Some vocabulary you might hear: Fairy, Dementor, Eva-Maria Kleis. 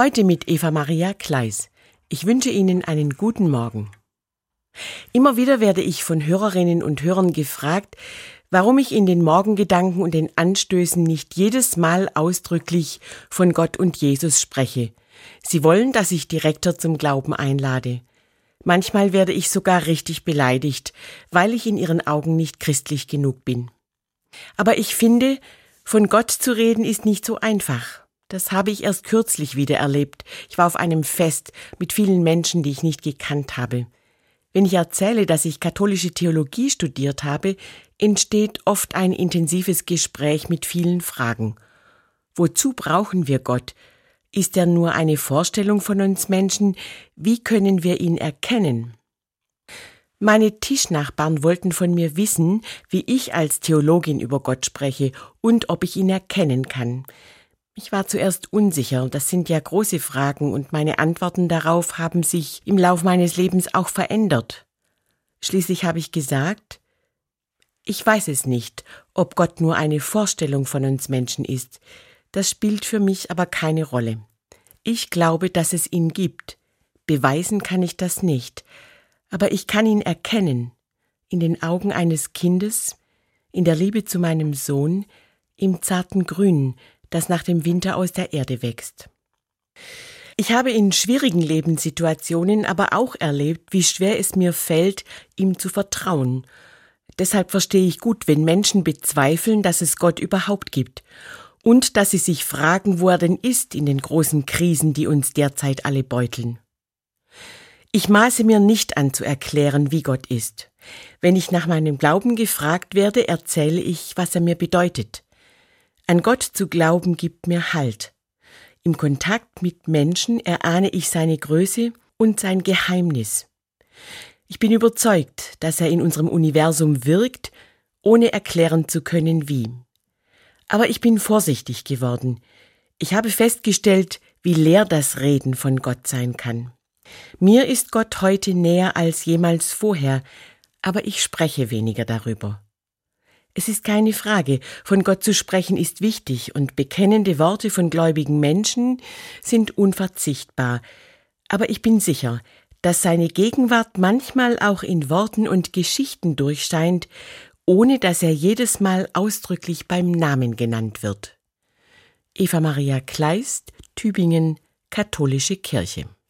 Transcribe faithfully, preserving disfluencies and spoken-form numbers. Heute mit Eva-Maria Kleis. Ich wünsche Ihnen einen guten Morgen. Immer wieder werde ich von Hörerinnen und Hörern gefragt, warum ich in den Morgengedanken und den Anstößen nicht jedes Mal ausdrücklich von Gott und Jesus spreche. Sie wollen, dass ich direkter zum Glauben einlade. Manchmal werde ich sogar richtig beleidigt, weil ich in ihren Augen nicht christlich genug bin. Aber ich finde, von Gott zu reden ist nicht so einfach. Das habe ich erst kürzlich wieder erlebt. Ich war auf einem Fest mit vielen Menschen, die ich nicht gekannt habe. Wenn ich erzähle, dass ich katholische Theologie studiert habe, entsteht oft ein intensives Gespräch mit vielen Fragen. Wozu brauchen wir Gott? Ist er nur eine Vorstellung von uns Menschen? Wie können wir ihn erkennen? Meine Tischnachbarn wollten von mir wissen, wie ich als Theologin über Gott spreche und ob ich ihn erkennen kann. Ich war zuerst unsicher, das sind ja große Fragen und meine Antworten darauf haben sich im Lauf meines Lebens auch verändert. Schließlich habe ich gesagt, ich weiß es nicht, ob Gott nur eine Vorstellung von uns Menschen ist. Das spielt für mich aber keine Rolle. Ich glaube, dass es ihn gibt. Beweisen kann ich das nicht. Aber ich kann ihn erkennen. In den Augen eines Kindes, in der Liebe zu meinem Sohn, im zarten Grün, das nach dem Winter aus der Erde wächst. Ich habe in schwierigen Lebenssituationen aber auch erlebt, wie schwer es mir fällt, ihm zu vertrauen. Deshalb verstehe ich gut, wenn Menschen bezweifeln, dass es Gott überhaupt gibt und dass sie sich fragen, wo er denn ist in den großen Krisen, die uns derzeit alle beuteln. Ich maße mir nicht an zu erklären, wie Gott ist. Wenn ich nach meinem Glauben gefragt werde, erzähle ich, was er mir bedeutet. An Gott zu glauben gibt mir Halt. Im Kontakt mit Menschen erahne ich seine Größe und sein Geheimnis. Ich bin überzeugt, dass er in unserem Universum wirkt, ohne erklären zu können, wie. Aber ich bin vorsichtig geworden. Ich habe festgestellt, wie leer das Reden von Gott sein kann. Mir ist Gott heute näher als jemals vorher, aber ich spreche weniger darüber. Es ist keine Frage, von Gott zu sprechen ist wichtig und bekennende Worte von gläubigen Menschen sind unverzichtbar. Aber ich bin sicher, dass seine Gegenwart manchmal auch in Worten und Geschichten durchscheint, ohne dass er jedes Mal ausdrücklich beim Namen genannt wird. Eva-Maria Kleist, Tübingen, Katholische Kirche.